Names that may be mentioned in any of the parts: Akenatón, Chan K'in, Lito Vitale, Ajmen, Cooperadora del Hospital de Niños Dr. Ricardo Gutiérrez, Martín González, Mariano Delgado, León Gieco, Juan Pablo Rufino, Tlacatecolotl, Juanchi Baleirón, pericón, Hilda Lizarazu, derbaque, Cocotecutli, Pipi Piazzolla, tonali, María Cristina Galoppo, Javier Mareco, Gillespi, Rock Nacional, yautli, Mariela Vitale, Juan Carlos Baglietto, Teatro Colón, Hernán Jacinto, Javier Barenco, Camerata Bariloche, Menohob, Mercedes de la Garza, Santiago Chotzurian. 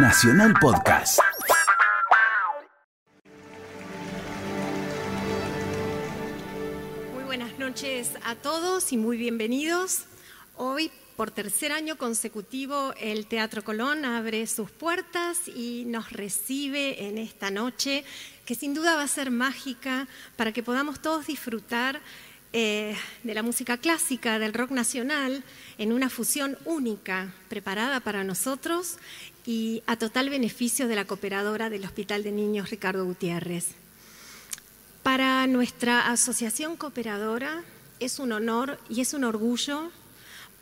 Nacional Podcast. Muy buenas noches a todos y muy bienvenidos. Hoy, por tercer año consecutivo, el Teatro Colón abre sus puertas y nos recibe en esta noche, que sin duda va a ser mágica para que podamos todos disfrutar de la música clásica, del rock nacional, en una fusión única, preparada para nosotros y a total beneficio de la Cooperadora del Hospital de Niños Ricardo Gutiérrez. Para nuestra asociación Cooperadora es un honor y es un orgullo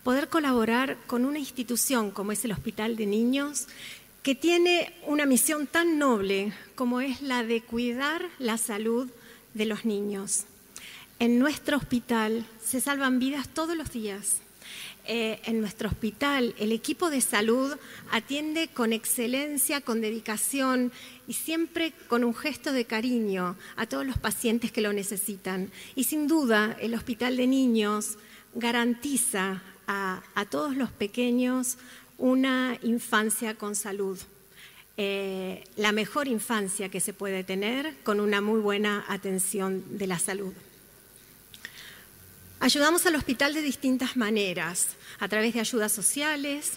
poder colaborar con una institución como es el Hospital de Niños, que tiene una misión tan noble como es la de cuidar la salud de los niños. En nuestro hospital se salvan vidas todos los días. En nuestro hospital el equipo de salud atiende con excelencia, con dedicación y siempre con un gesto de cariño a todos los pacientes que lo necesitan. Y sin duda el Hospital de Niños garantiza a todos los pequeños una infancia con salud. La mejor infancia que se puede tener, con una muy buena atención de la salud. Ayudamos al hospital de distintas maneras, a través de ayudas sociales,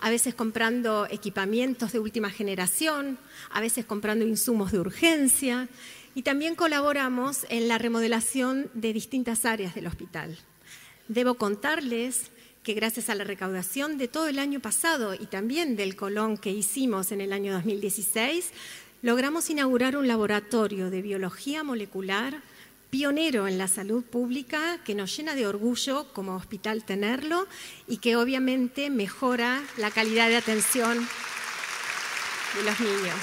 a veces comprando equipamientos de última generación, a veces comprando insumos de urgencia, y también colaboramos en la remodelación de distintas áreas del hospital. Debo contarles que gracias a la recaudación de todo el año pasado y también del Colón que hicimos en el año 2016, logramos inaugurar un laboratorio de biología molecular pionero en la salud pública, que nos llena de orgullo como hospital tenerlo y que obviamente mejora la calidad de atención de los niños.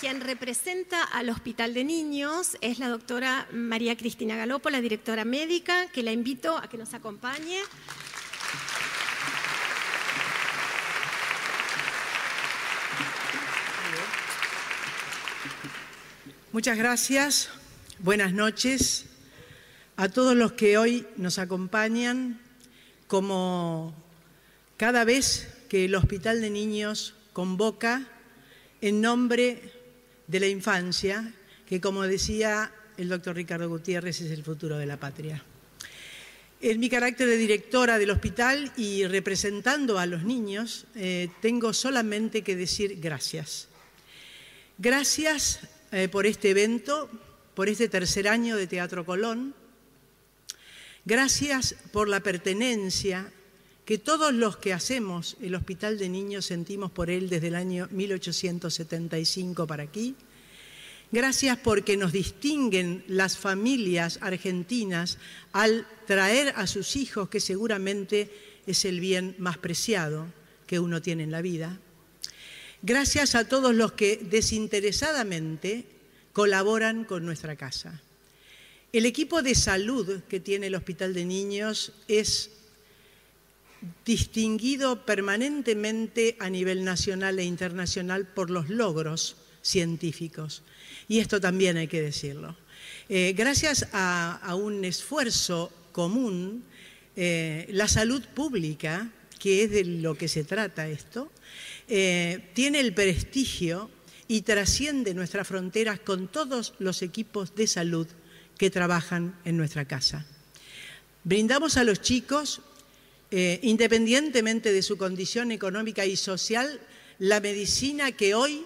Quien representa al Hospital de Niños es la doctora María Cristina Galoppo, la directora médica, que la invito a que nos acompañe. Muchas gracias, buenas noches a todos los que hoy nos acompañan, como cada vez que el Hospital de Niños convoca en nombre de la infancia, que como decía el doctor Ricardo Gutiérrez, es el futuro de la patria. En mi carácter de directora del hospital y representando a los niños, tengo solamente que decir gracias. Gracias por este evento, por este tercer año de Teatro Colón. Gracias por la pertenencia que todos los que hacemos el Hospital de Niños sentimos por él desde el año 1875 para aquí. Gracias porque nos distinguen las familias argentinas al traer a sus hijos, que seguramente es el bien más preciado que uno tiene en la vida. Gracias a todos los que desinteresadamente colaboran con nuestra casa. El equipo de salud que tiene el Hospital de Niños es distinguido permanentemente a nivel nacional e internacional por los logros científicos. Y esto también hay que decirlo. Gracias a un esfuerzo común, la salud pública, que es de lo que se trata esto, tiene el prestigio y trasciende nuestras fronteras con todos los equipos de salud que trabajan en nuestra casa. Brindamos a los chicos, independientemente de su condición económica y social, la medicina que hoy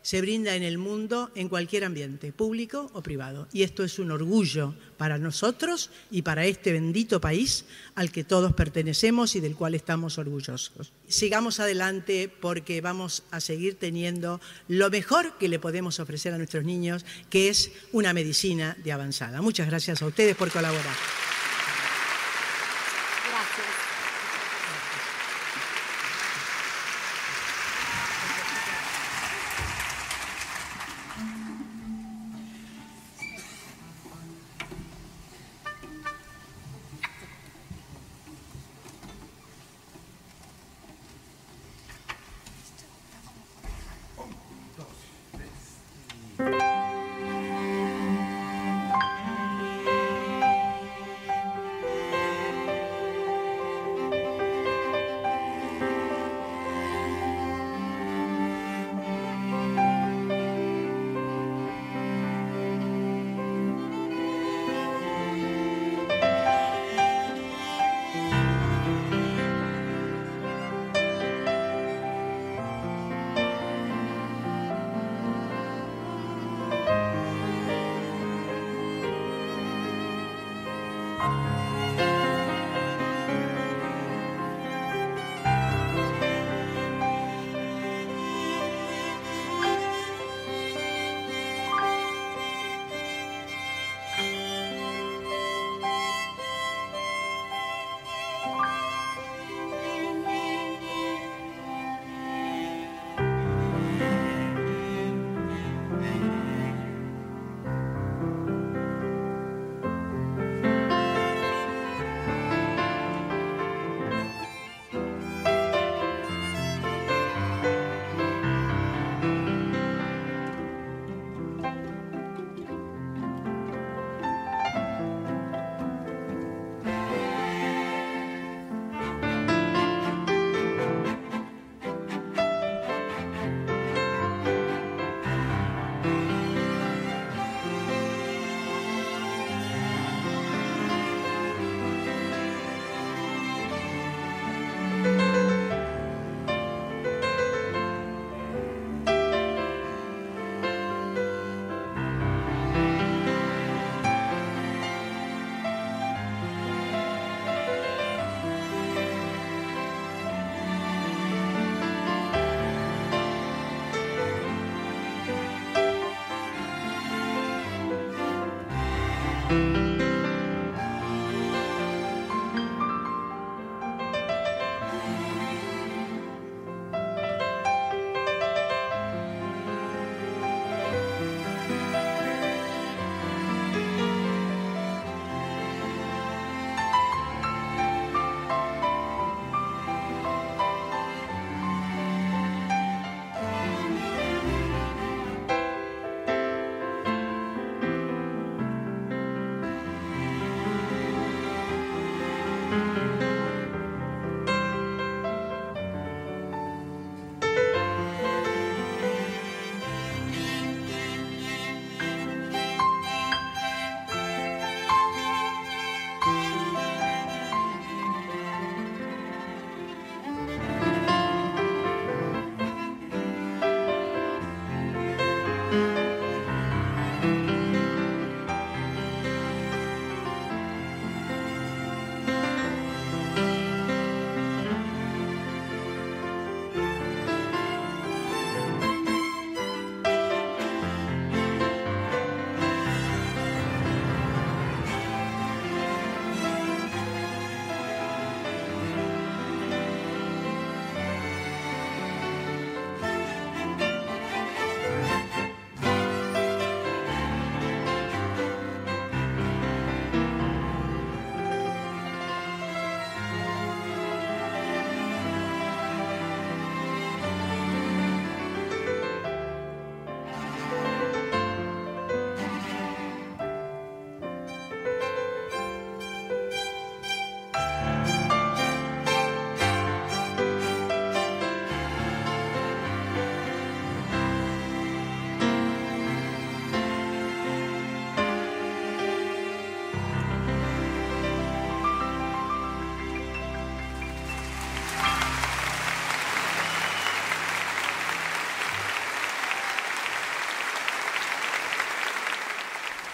se brinda en el mundo en cualquier ambiente, público o privado. Y esto es un orgullo para nosotros y para este bendito país al que todos pertenecemos y del cual estamos orgullosos. Sigamos adelante porque vamos a seguir teniendo lo mejor que le podemos ofrecer a nuestros niños, que es una medicina de avanzada. Muchas gracias a ustedes por colaborar.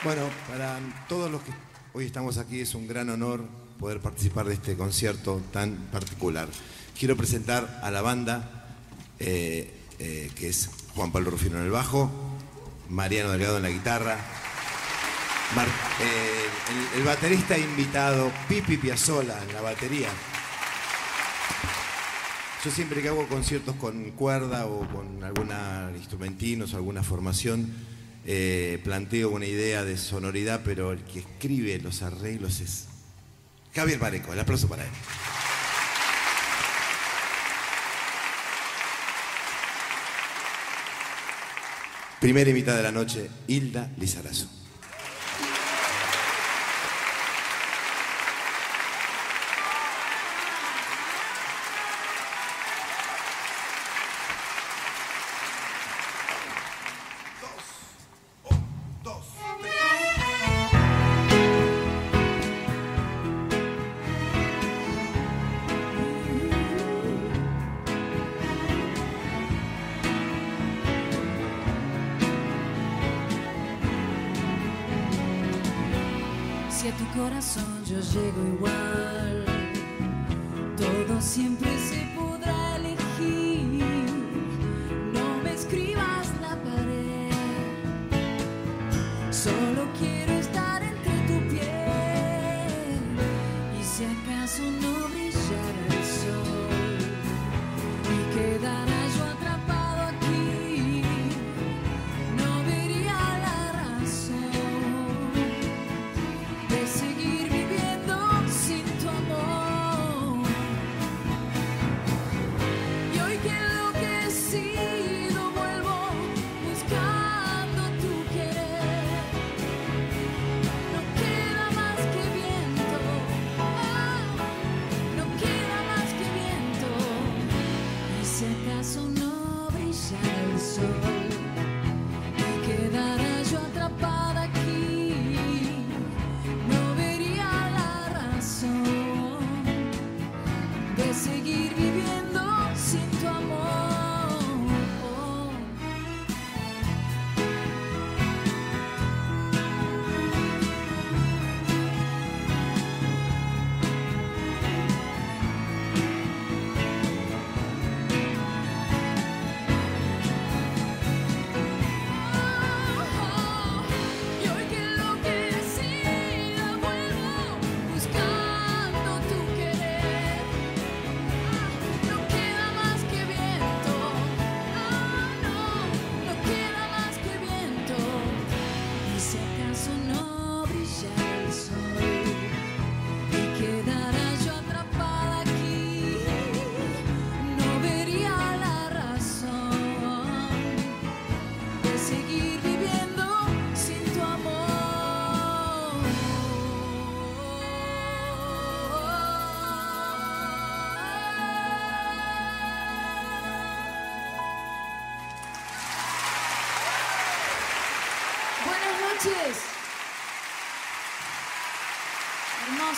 Bueno, para todos los que hoy estamos aquí es un gran honor poder participar de este concierto tan particular. Quiero presentar a la banda, que es Juan Pablo Rufino en el bajo, Mariano Delgado en la guitarra, el baterista invitado Pipi Piazzolla en la batería. Yo siempre que hago conciertos con cuerda o con alguna instrumentinos o alguna formación, planteo una idea de sonoridad, pero el que escribe los arreglos es Javier Barenco. El aplauso para él. Primera invitada de la noche, Hilda Lizarazu.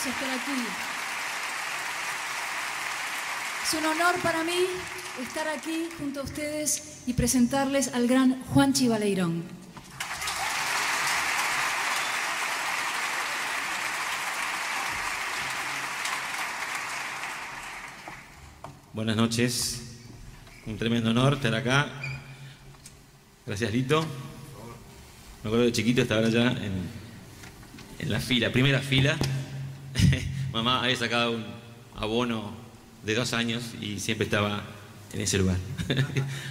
Estar aquí. Es un honor para mí estar aquí junto a ustedes y presentarles al gran Juanchi Baleirón. Buenas noches, un tremendo honor estar acá. Gracias, Lito. Me acuerdo de chiquito, estaba allá en la fila, primera fila. Mamá había sacado un abono de 2 años y siempre estaba en ese lugar.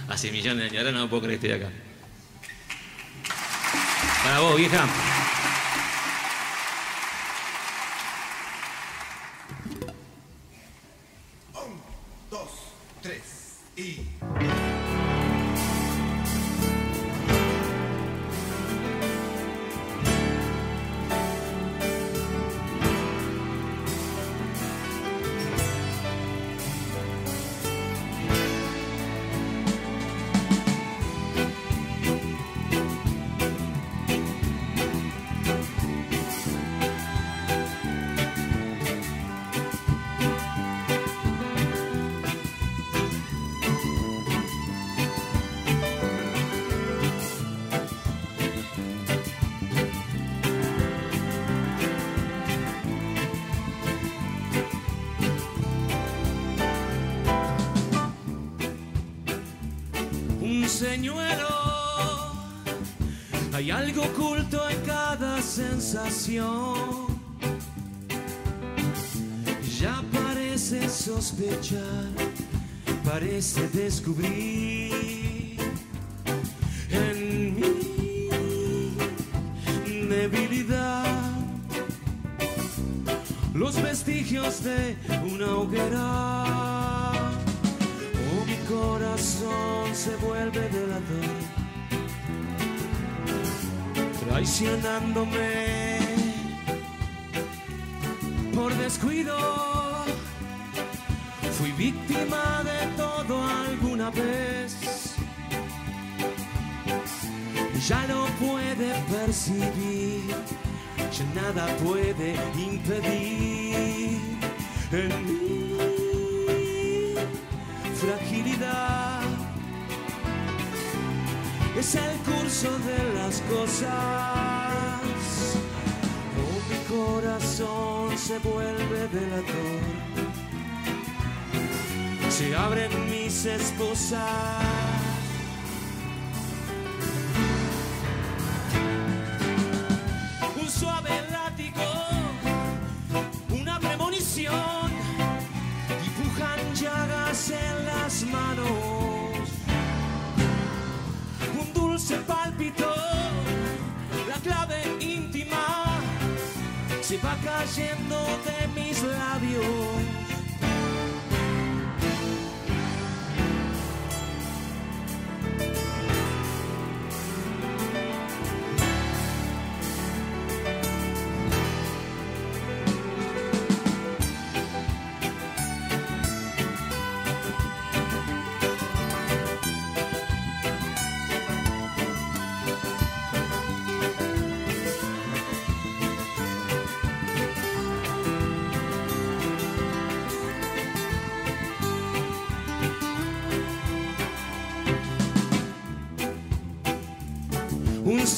Hace millones de años. Ahora no puedo creer que esté acá. Para vos, vieja. señuelo. Hay algo oculto en cada sensación. Ya parece sospechar, parece descubrir en mí debilidad, los vestigios de una hoguera. Oh, mi corazón se vuelve delatón, traicionándome por descuido. Fui víctima de todo alguna vez. Ya no puede percibir, ya nada puede impedir en mi fragilidad. Es el curso de las cosas. Mi corazón se vuelve delator, se abren mis esposas. Un suave látigo, una premonición, dibujan llagas en las manos. Un dulce pálpito, la clave íntima se va cayendo de mis labios.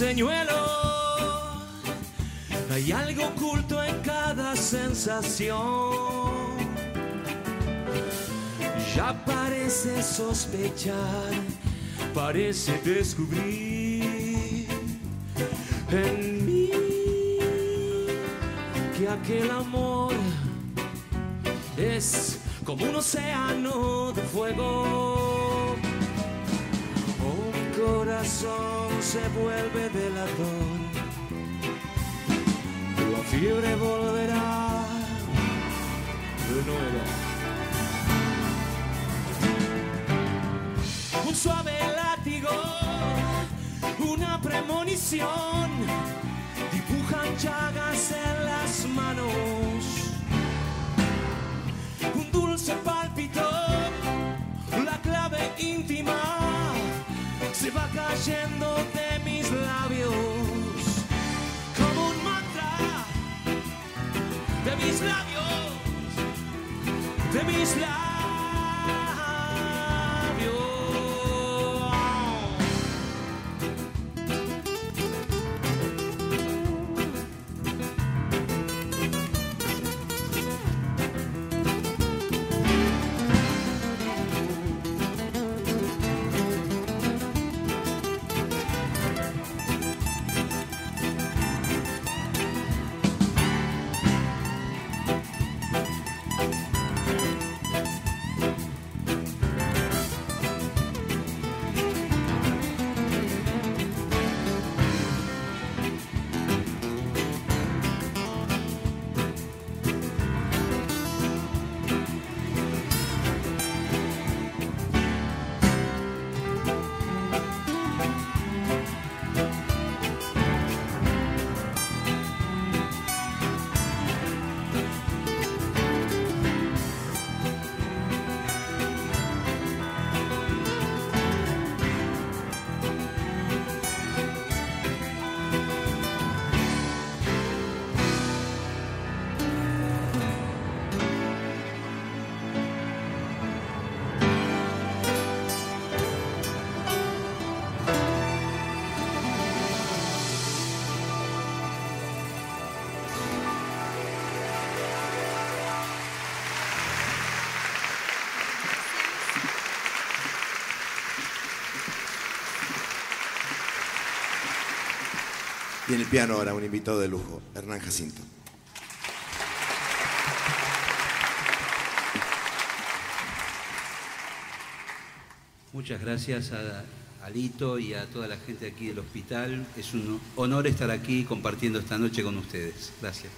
Señuelo, hay algo oculto en cada sensación. Ya parece sospechar, parece descubrir en mí que aquel amor es como un océano de fuego. Oh, mi corazón se vuelve delator, la fiebre volverá de nuevo. Un suave látigo, una premonición, dibujan llagas en las manos. Un dulce pálpito, la clave íntima se va cayendo de mis labios, como un mantra, de mis labios, de mis Y en el piano ahora un invitado de lujo, Hernán Jacinto. Muchas gracias a Lito y a toda la gente aquí del hospital. Es un honor estar aquí compartiendo esta noche con ustedes. Gracias.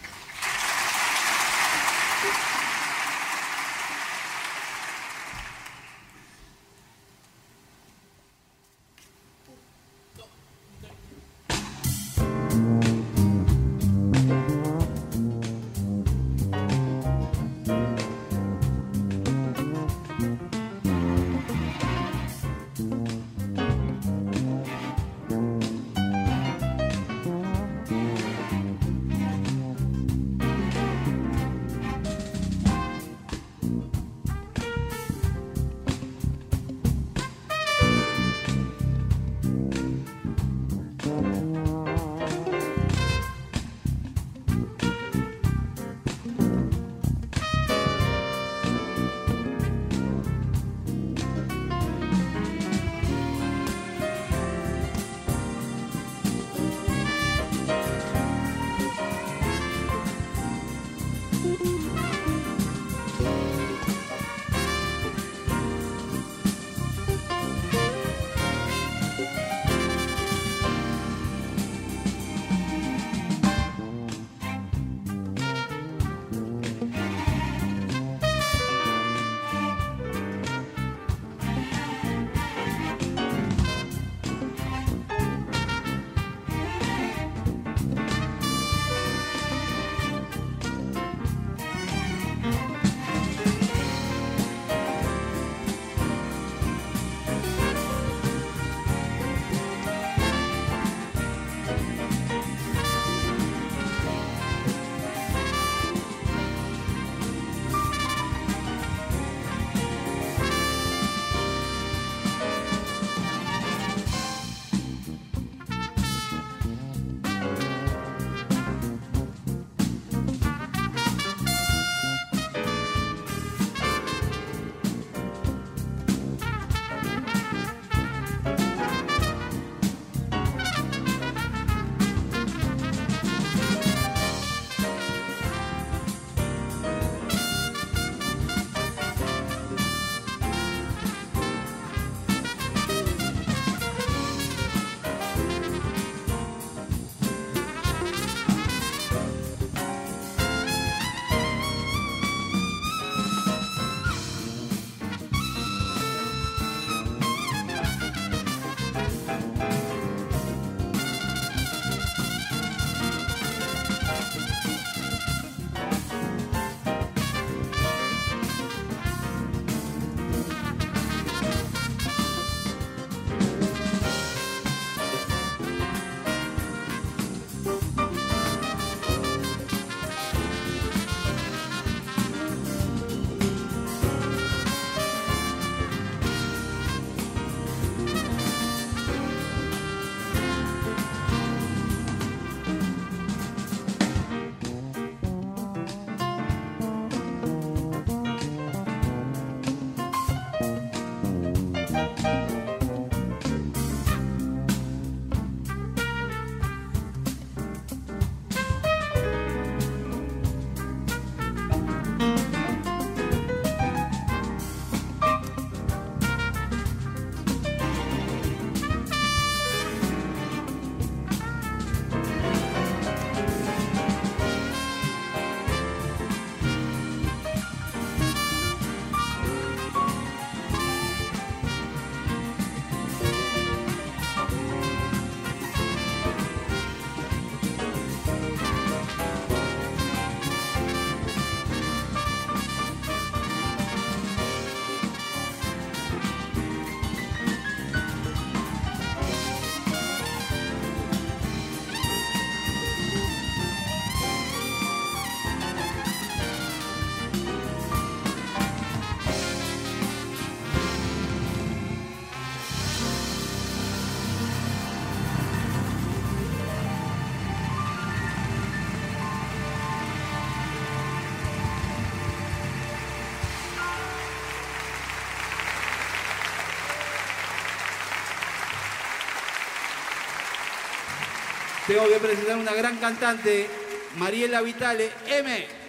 Tengo que presentar una gran cantante, Mariela Vitale, M.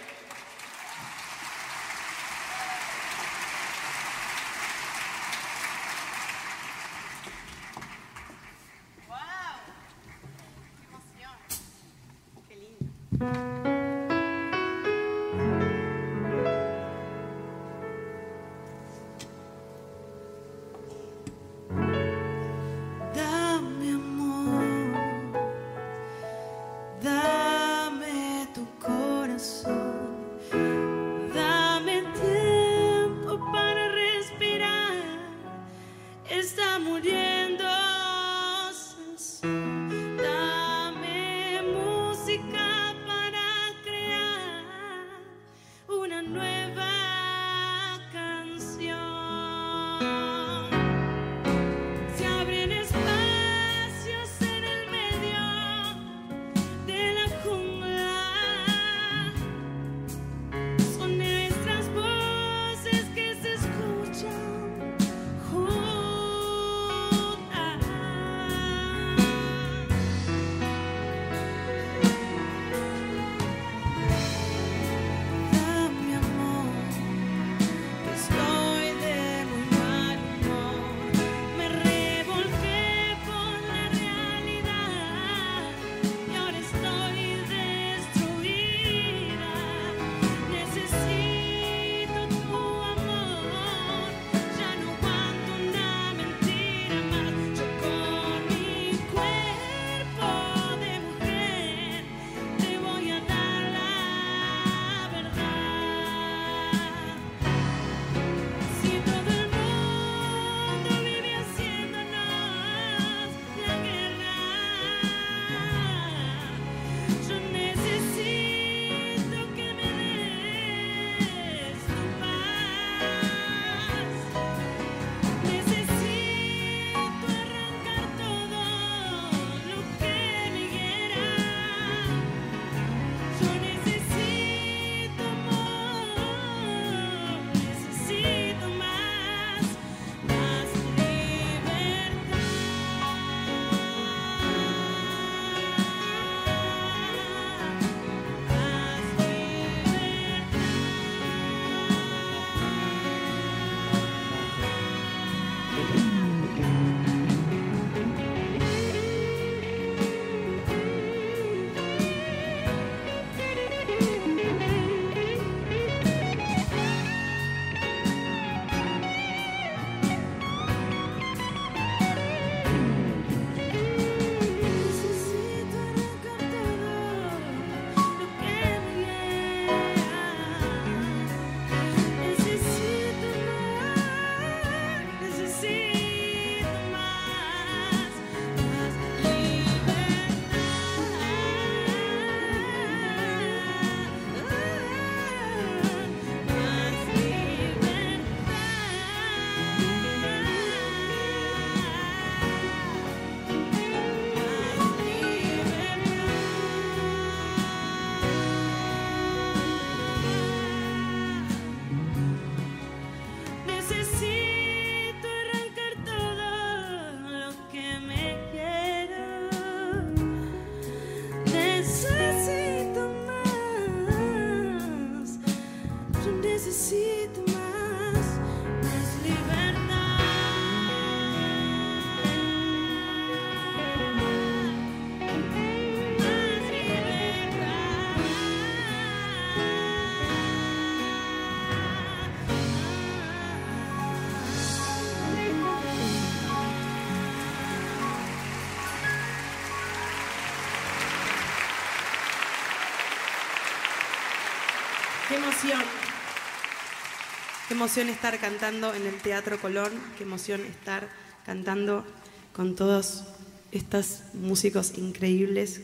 Qué emoción estar cantando en el Teatro Colón, qué emoción estar cantando con todos estos músicos increíbles,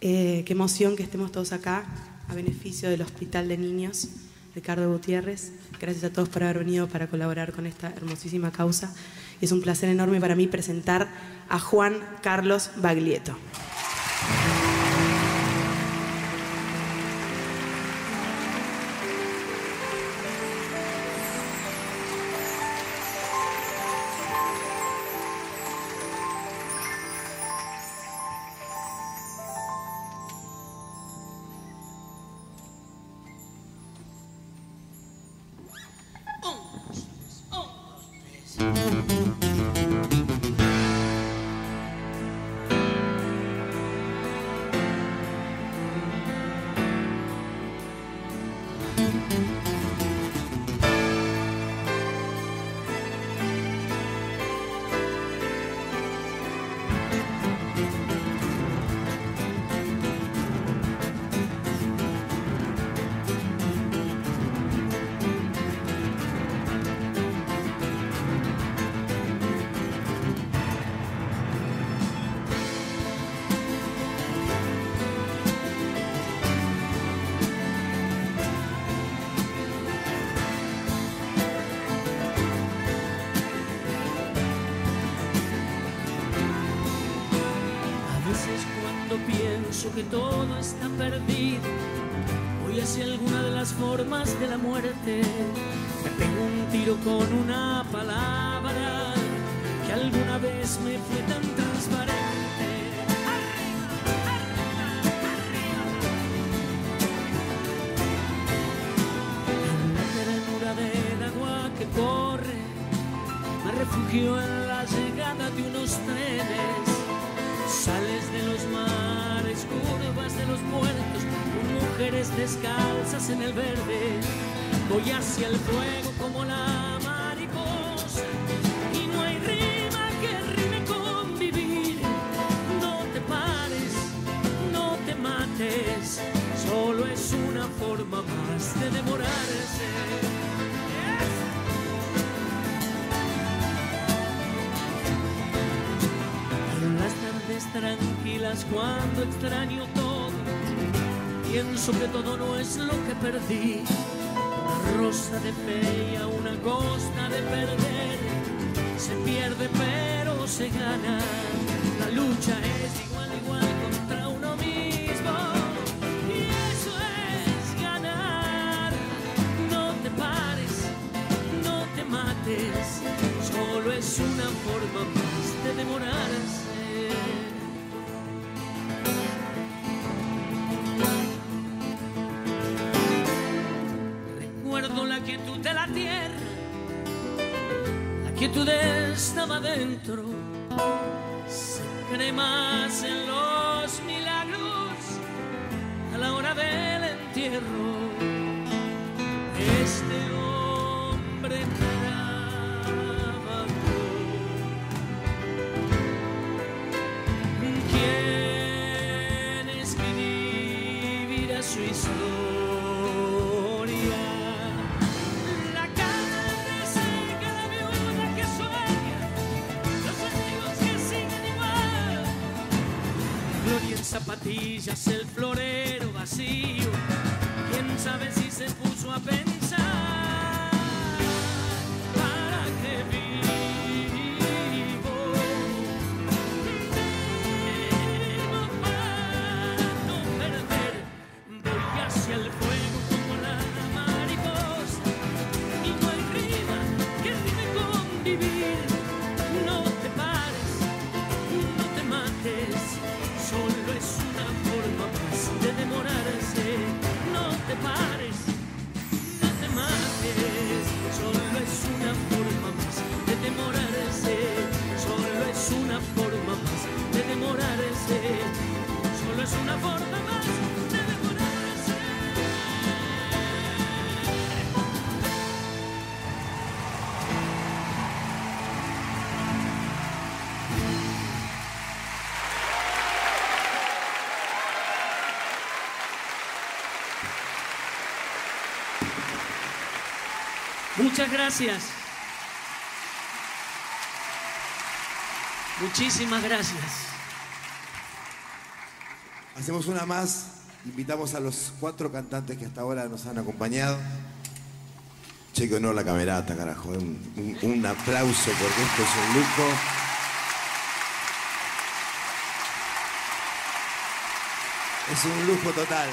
qué emoción que estemos todos acá a beneficio del Hospital de Niños Ricardo Gutiérrez. Gracias a todos por haber venido para colaborar con esta hermosísima causa. Es un placer enorme para mí presentar a Juan Carlos Baglietto. pienso que todo está perdido. Voy hacia alguna de las formas de la muerte. Me pego un tiro con una palabra que alguna vez me fue tan transparente. Que corre, me refugio en la llegada de unos trenes. Sales de los mares, curvas de los muertos, con mujeres descalzas en el verde. Voy hacia el fuego como la mariposa y no hay rima que rime con vivir. No te pares, no te mates, solo es una forma más de demorarse. Tranquilas cuando extraño todo, pienso que todo no es lo que perdí. Una rosa de fe y a una costa de perder. Se pierde pero se gana. La lucha es igual contra uno mismo. Y eso es ganar. No te pares, no te mates, solo es una forma más de demorarse. De la tierra, la quietud estaba adentro, se cree más en los milagros a la hora del entierro. Este hombre trabajó. ¿Quién escribirá su historia? Zapatillas, el florero vacío, quién sabe si se puso a pensar, ¿para qué vivo? Vivo para no perder, voy hacia el fuego como la mariposa, y no hay rima que rime con vivir, no te pares, no te mates. Solo es una forma más de demorarse. No te pares, no te mates. Solo es una forma más de demorarse. Solo es una forma más de demorarse. Solo es una forma más de Muchas gracias. Muchísimas gracias. Hacemos una más. Invitamos a los cuatro cantantes que hasta ahora nos han acompañado. Che, que honor la camerata, carajo. Un aplauso porque esto es un lujo. Es un lujo total.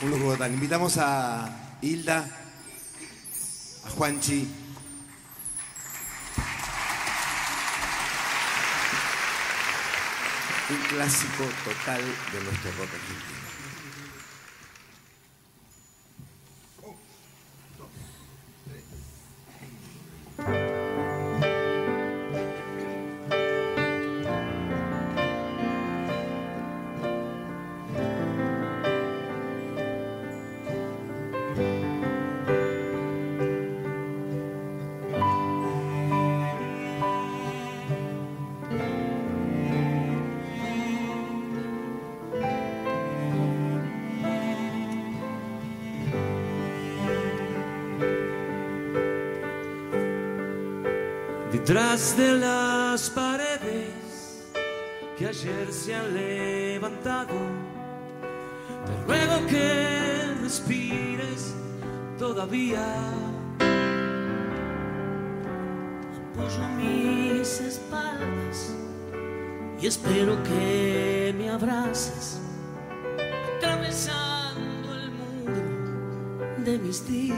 Un lujo total. Invitamos a Hilda, a Juanchi, un clásico total de nuestro rock argentino. Detrás de las paredes que ayer se han levantado, te ruego que respires todavía. apoyo mis espaldas y espero que me abraces, atravesando el muro de mis días.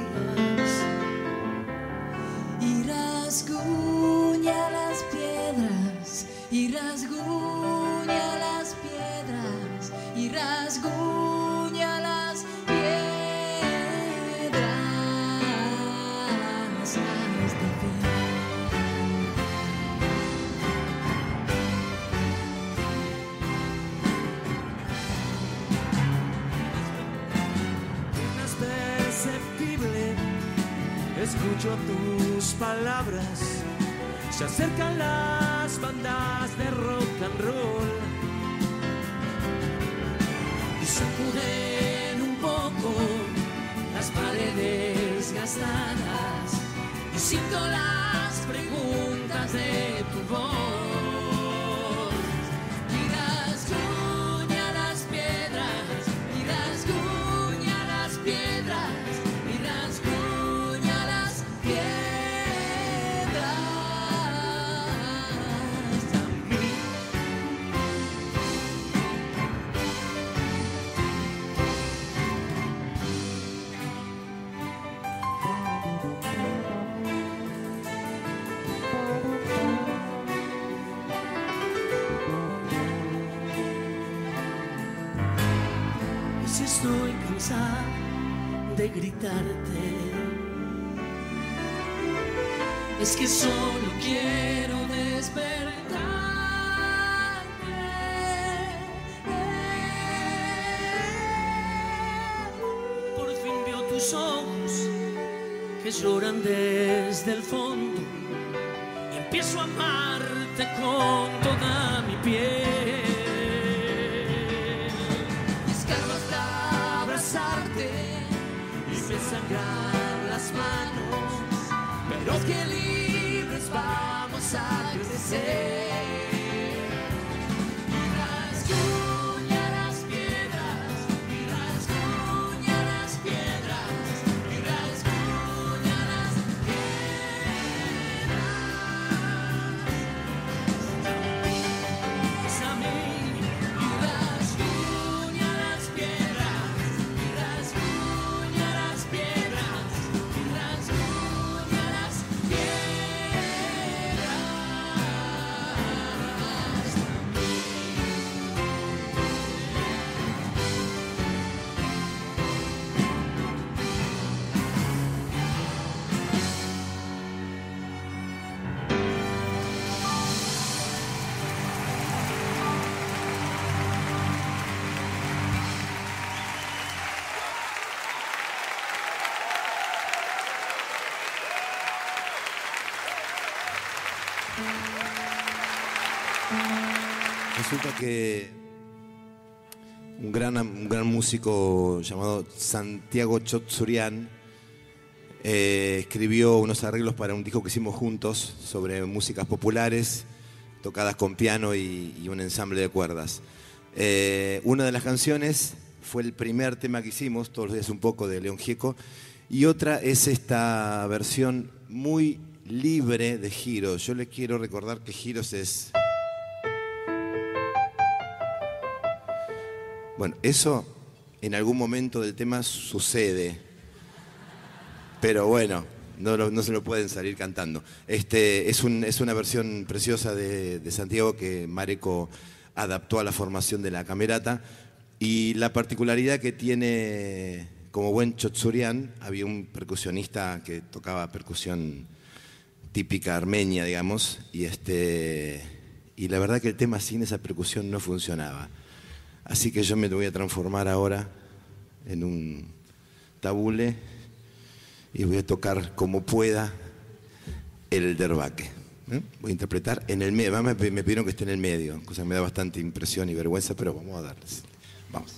Y rasguña las piedras, y rasguña las piedras, y rasguña las piedras hasta el fin. Imperceptible, escucho tus palabras. Se acercan las bandas de rock and roll y sacuden un poco las paredes gastadas, y siento las preguntas de tu voz. Y rasguña las piedras, y rasguña las piedras, y rasguña las piedras. Estoy cansada de gritarte, es que solo quiero despertarte. Por fin veo tus ojos que lloran desde el fondo y empiezo a amarte con toda mi piel. Me sangran las manos, pero que libres vamos a crecer. Resulta que un gran músico llamado Santiago Chotzurian escribió unos arreglos para un disco que hicimos juntos sobre músicas populares tocadas con piano y un ensamble de cuerdas. Una de las canciones fue el primer tema que hicimos, Todos los días un poco, de León Gieco, y otra es esta versión muy libre de Giros. Yo les quiero recordar que Giros es... Bueno, eso en algún momento del tema sucede, pero bueno, no se lo pueden salir cantando. Es una versión preciosa de Santiago que Mareco adaptó a la formación de la Camerata, y la particularidad que tiene, como buen Chotzurian, había un percusionista que tocaba percusión típica armenia, digamos, y la verdad que el tema sin esa percusión no funcionaba. Así que yo me voy a transformar ahora en un tabule y voy a tocar como pueda el derbaque. Voy a interpretar en el medio. Me pidieron que esté en el medio, cosa que me da bastante impresión y vergüenza, pero vamos a darles. Vamos.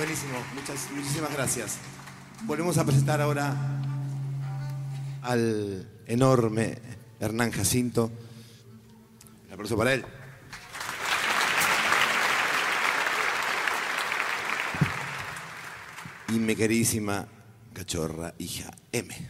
Buenísimo, muchísimas gracias. Volvemos a presentar ahora al enorme Hernán Jacinto. Un aplauso para él. Y mi queridísima cachorra hija M.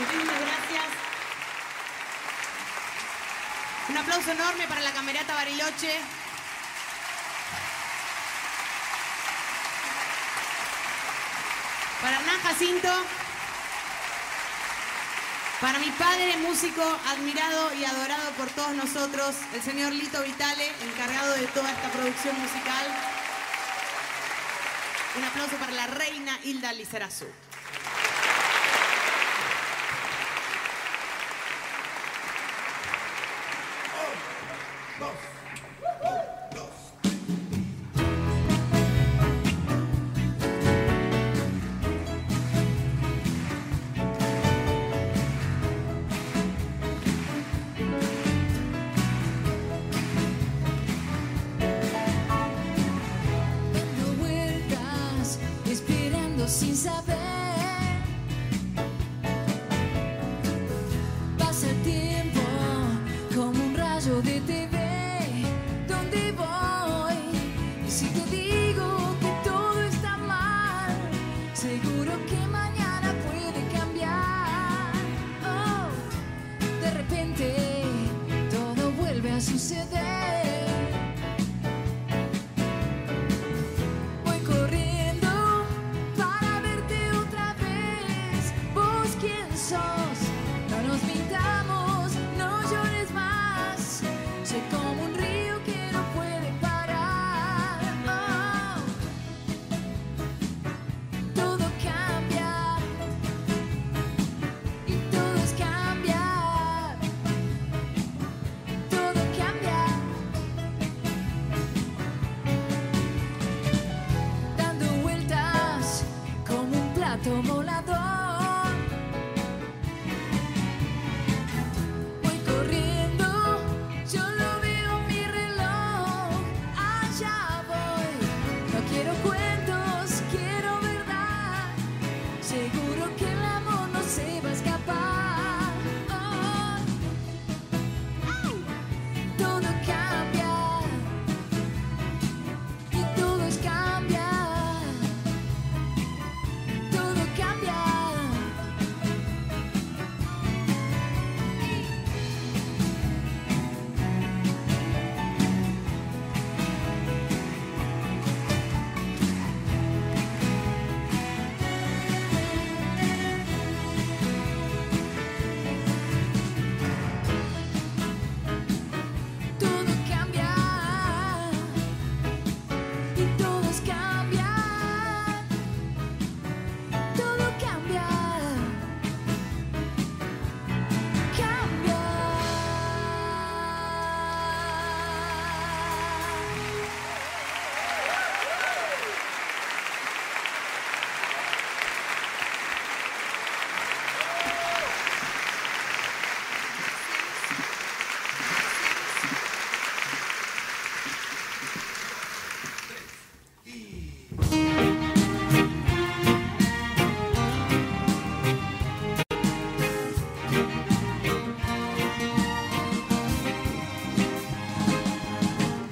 Muchísimas gracias. Un aplauso enorme para la Camerata Bariloche. Para Hernán Jacinto. Para mi padre, músico admirado y adorado por todos nosotros, el señor Lito Vitale, encargado de toda esta producción musical. Un aplauso para la reina Hilda Lizarazu.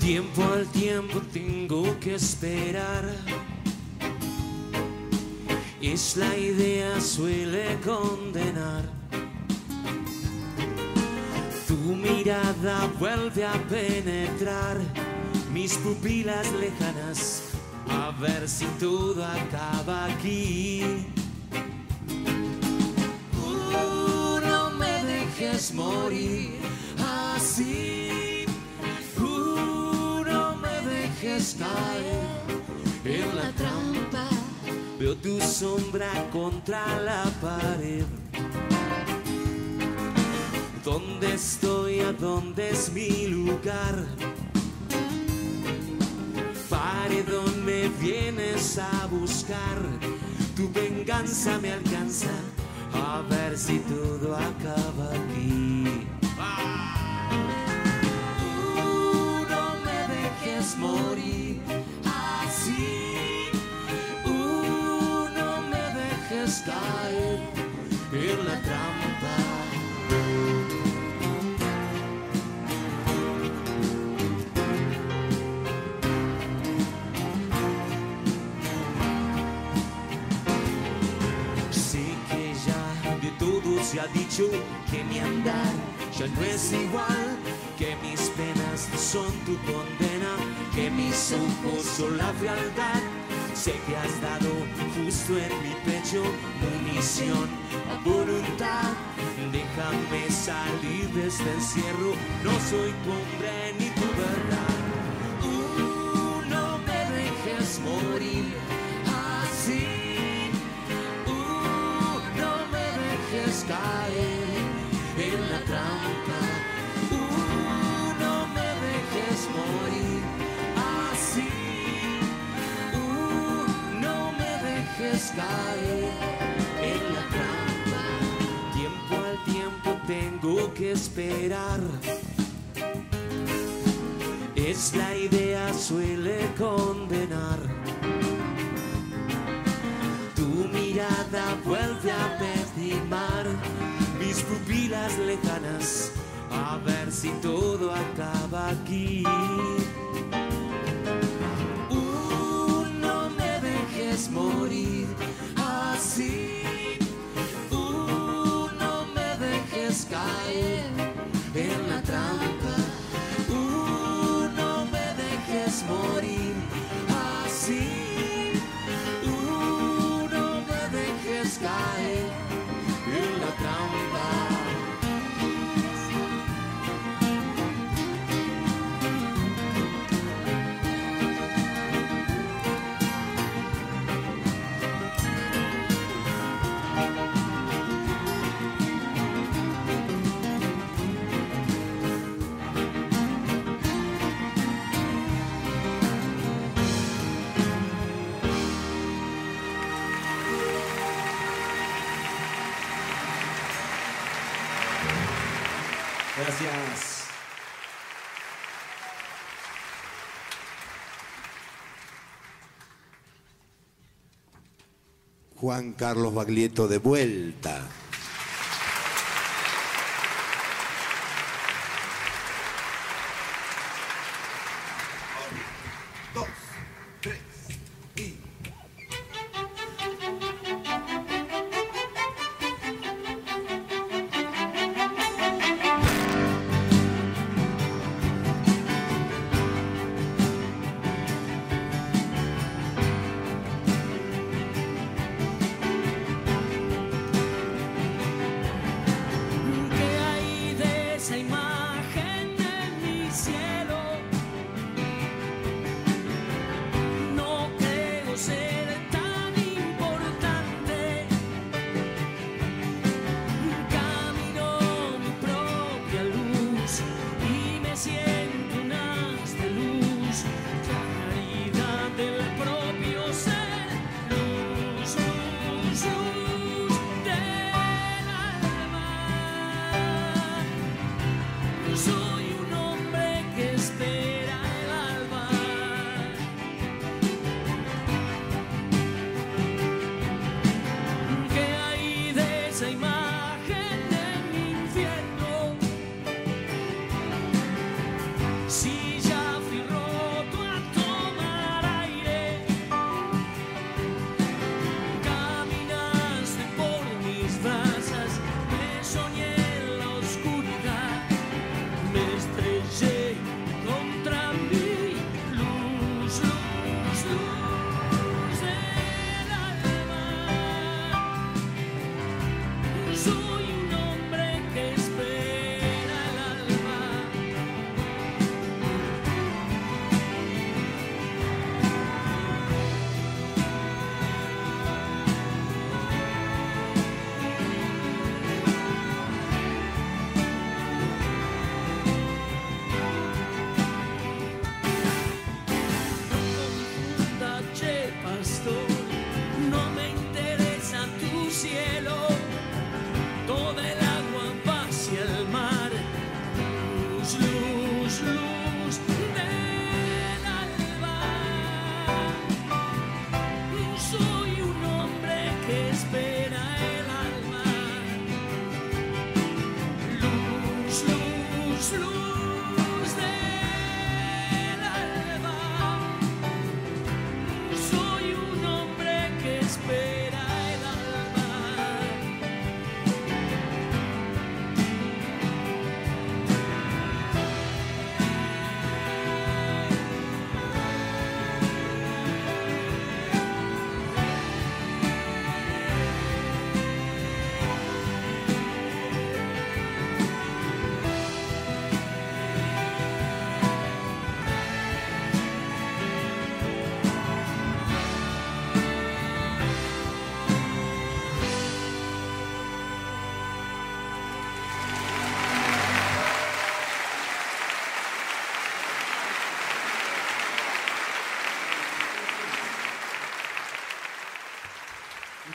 Tiempo al tiempo tengo que esperar. Es la idea suele condenar. Tu mirada vuelve a penetrar mis pupilas lejanas. A ver si todo acaba aquí. No me dejes morir así. En la trampa veo tu sombra contra la pared. ¿Dónde estoy? ¿A dónde es mi lugar? Paredón, me vienes a buscar. Tu venganza me alcanza. A ver si todo acaba aquí. Morir así, no me dejes caer en la trampa. Sé que ya de todo se se ha dicho que mi andar ya no es igual, que mis penas son tu condena, que mis ojos son la frialdad. Sé que has dado justo en mi pecho munición a voluntad. Déjame salir de este encierro, no soy tu hombre ni tu verdad. No me dejes morir así, no me dejes caer en la trampa, no me dejes morir así, no me dejes caer en la trampa. Tiempo al tiempo tengo que esperar, es la idea suele condenar. Tu mirada vuelve a metimar mis pupilas lejanas, a ver si todo acaba aquí. No me dejes morir así, no me dejes caer en la trampa, morir así, no me dejes caer en la trampa. Gracias. Juan Carlos Baglietto de vuelta.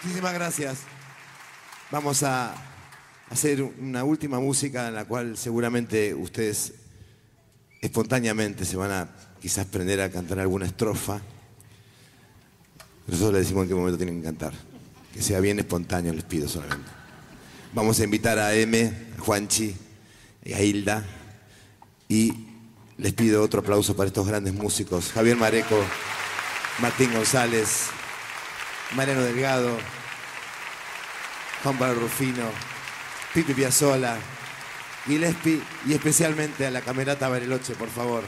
Muchísimas gracias. Vamos a hacer una última música en la cual seguramente ustedes espontáneamente se van a quizás aprender a cantar alguna estrofa. Nosotros les decimos en qué momento tienen que cantar. Que sea bien espontáneo, les pido solamente. Vamos a invitar a M, a Juanchi, a Hilda. Y les pido otro aplauso para estos grandes músicos. Javier Mareco, Martín González, Mariano Delgado, Juan Pablo Rufino, Pipi Piazzolla, Gillespi y especialmente a la Camerata Bariloche, por favor.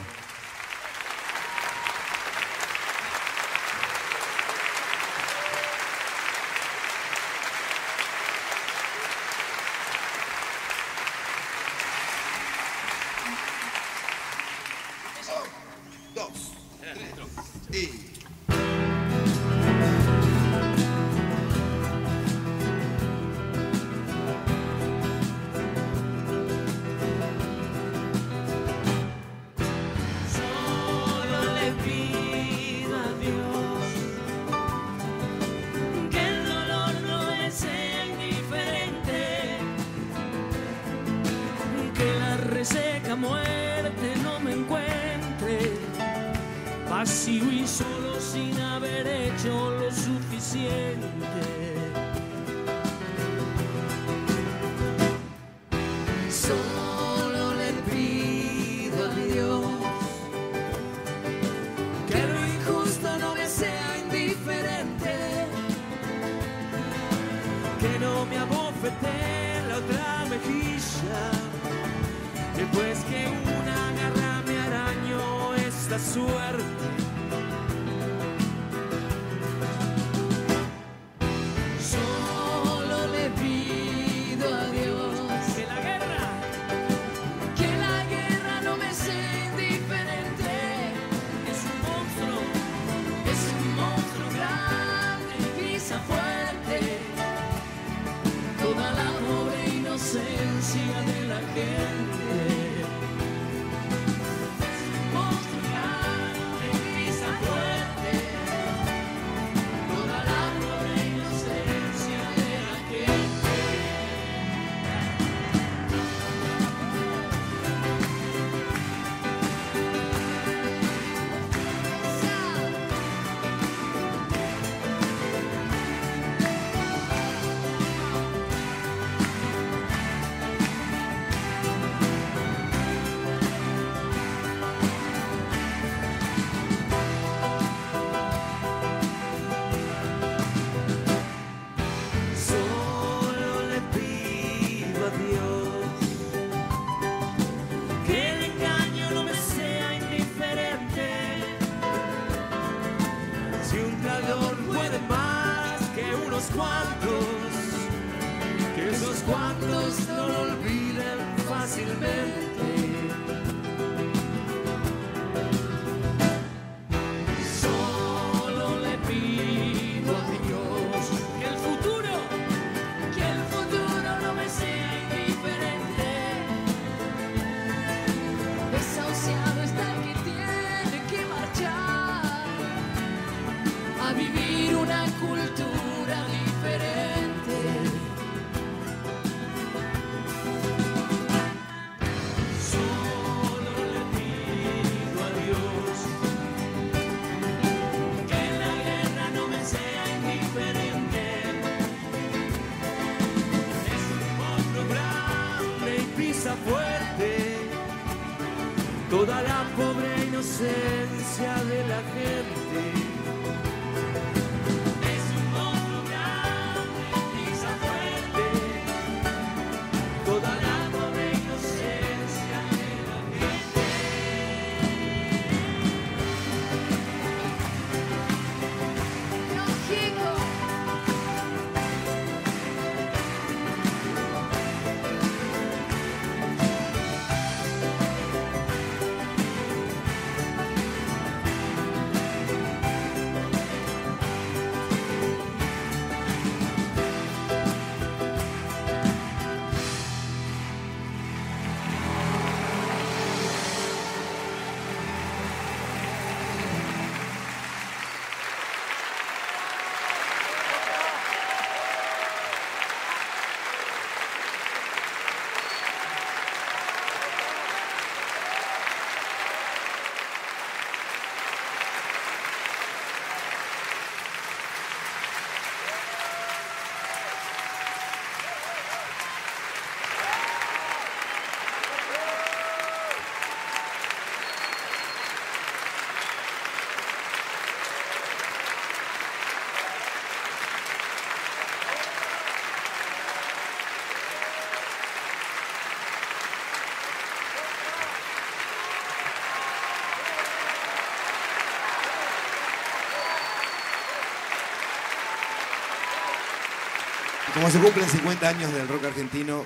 Como se cumplen 50 años del rock argentino,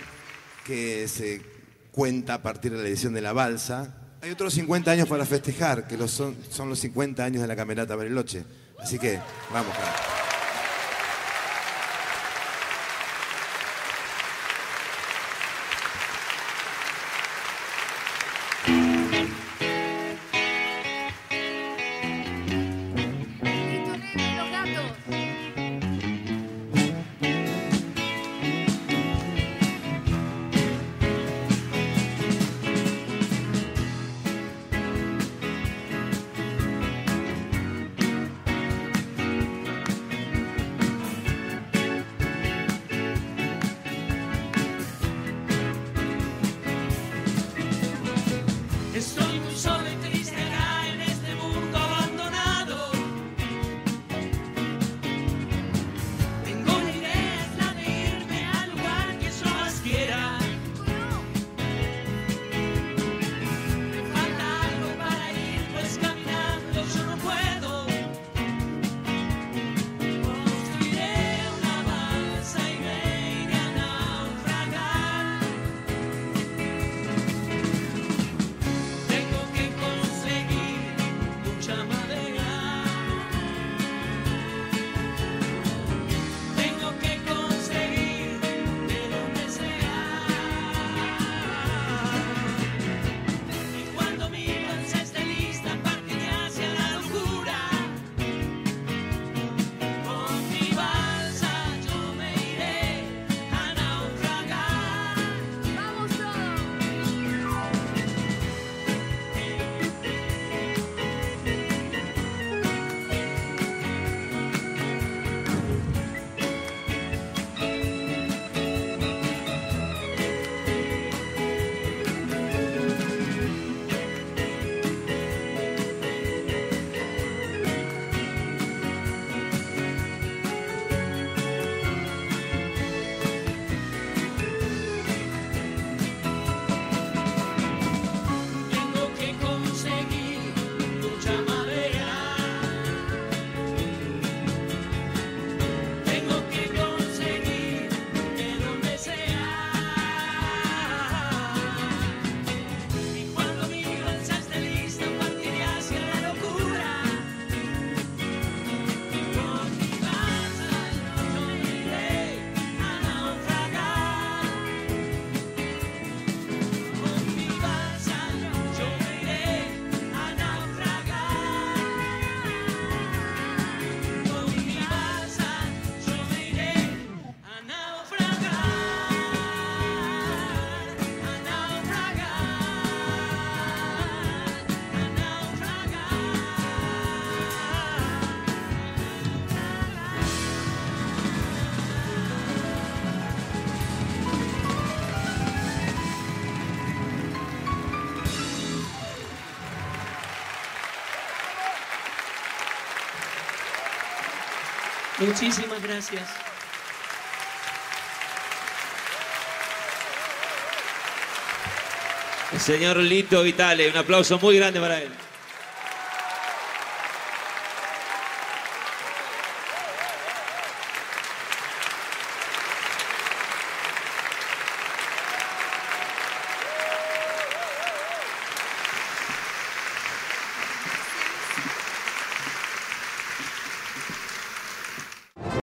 que se cuenta a partir de la edición de La Balsa, hay otros 50 años para festejar, que son los 50 años de la Camerata Bariloche. Así que, vamos, Camerata. Muchísimas gracias. El señor Lito Vitale, un aplauso muy grande para él.